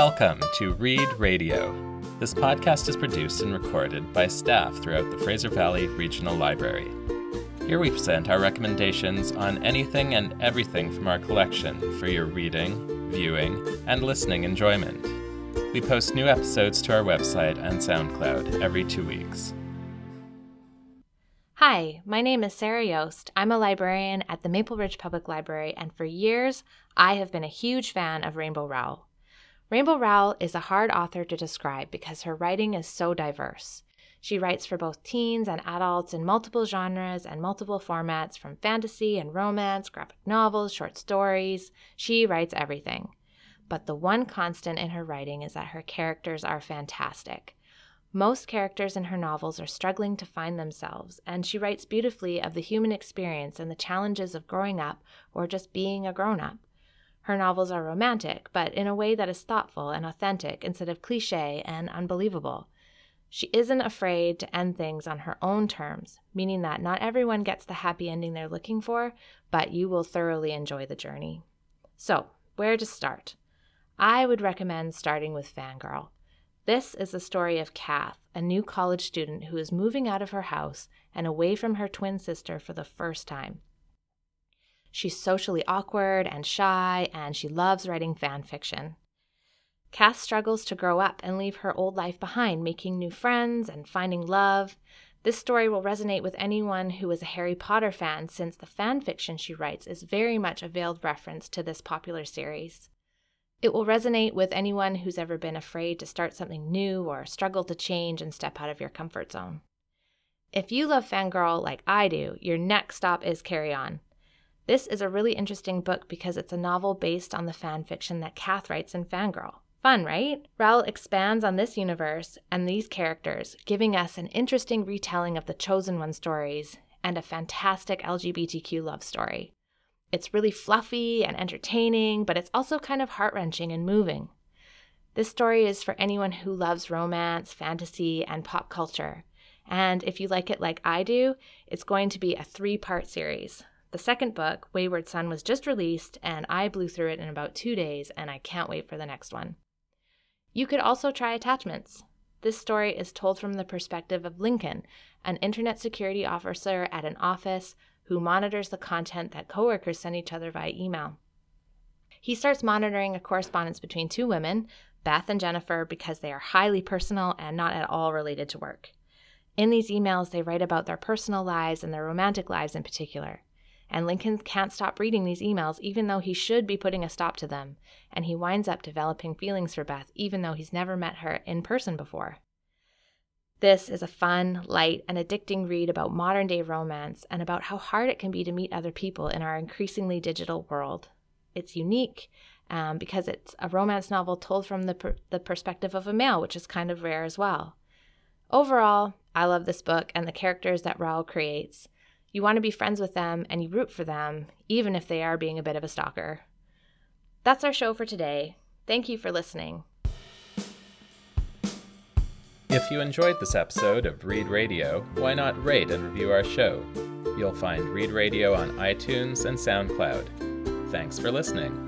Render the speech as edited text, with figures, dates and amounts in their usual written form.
Welcome to Read Radio. This podcast is produced and recorded by staff throughout the Fraser Valley Regional Library. Here we present our recommendations on anything and everything from our collection for your reading, viewing, and listening enjoyment. We post new episodes to our website and SoundCloud every 2 weeks. Hi, my name is Sarah Yost. I'm a librarian at the Maple Ridge Public Library, and for years, I have been a huge fan of Rainbow Rowell. Rainbow Rowell is a hard author to describe because her writing is so diverse. She writes for both teens and adults in multiple genres and multiple formats, from fantasy and romance, graphic novels, short stories. She writes everything. But the one constant in her writing is that her characters are fantastic. Most characters in her novels are struggling to find themselves, and she writes beautifully of the human experience and the challenges of growing up or just being a grown-up. Her novels are romantic, but in a way that is thoughtful and authentic instead of cliché and unbelievable. She isn't afraid to end things on her own terms, meaning that not everyone gets the happy ending they're looking for, but you will thoroughly enjoy the journey. So, where to start? I would recommend starting with Fangirl. This is the story of Cath, a new college student who is moving out of her house and away from her twin sister for the first time. She's socially awkward and shy, and she loves writing fan fiction. Cath struggles to grow up and leave her old life behind, making new friends and finding love. This story will resonate with anyone who is a Harry Potter fan, since the fan fiction she writes is very much a veiled reference to this popular series. It will resonate with anyone who's ever been afraid to start something new or struggle to change and step out of your comfort zone. If you love Fangirl like I do, your next stop is Carry On. This is a really interesting book because it's a novel based on the fan fiction that Cath writes in Fangirl. Fun, right? Rowell expands on this universe and these characters, giving us an interesting retelling of the Chosen One stories and a fantastic LGBTQ love story. It's really fluffy and entertaining, but it's also kind of heart-wrenching and moving. This story is for anyone who loves romance, fantasy, and pop culture. And if you like it like I do, it's going to be a 3-part series. The second book, Wayward Son, was just released, and I blew through it in about 2 days, and I can't wait for the next one. You could also try Attachments. This story is told from the perspective of Lincoln, an internet security officer at an office who monitors the content that coworkers send each other via email. He starts monitoring a correspondence between 2 women, Beth and Jennifer, because they are highly personal and not at all related to work. In these emails, they write about their personal lives and their romantic lives in particular. And Lincoln can't stop reading these emails, even though he should be putting a stop to them, and he winds up developing feelings for Beth, even though he's never met her in person before. This is a fun, light, and addicting read about modern-day romance and about how hard it can be to meet other people in our increasingly digital world. It's unique because it's a romance novel told from the perspective of a male, which is kind of rare as well. Overall, I love this book and the characters that Rowell creates. You want to be friends with them and you root for them, even if they are being a bit of a stalker. That's our show for today. Thank you for listening. If you enjoyed this episode of Read Radio, why not rate and review our show? You'll find Read Radio on iTunes and SoundCloud. Thanks for listening.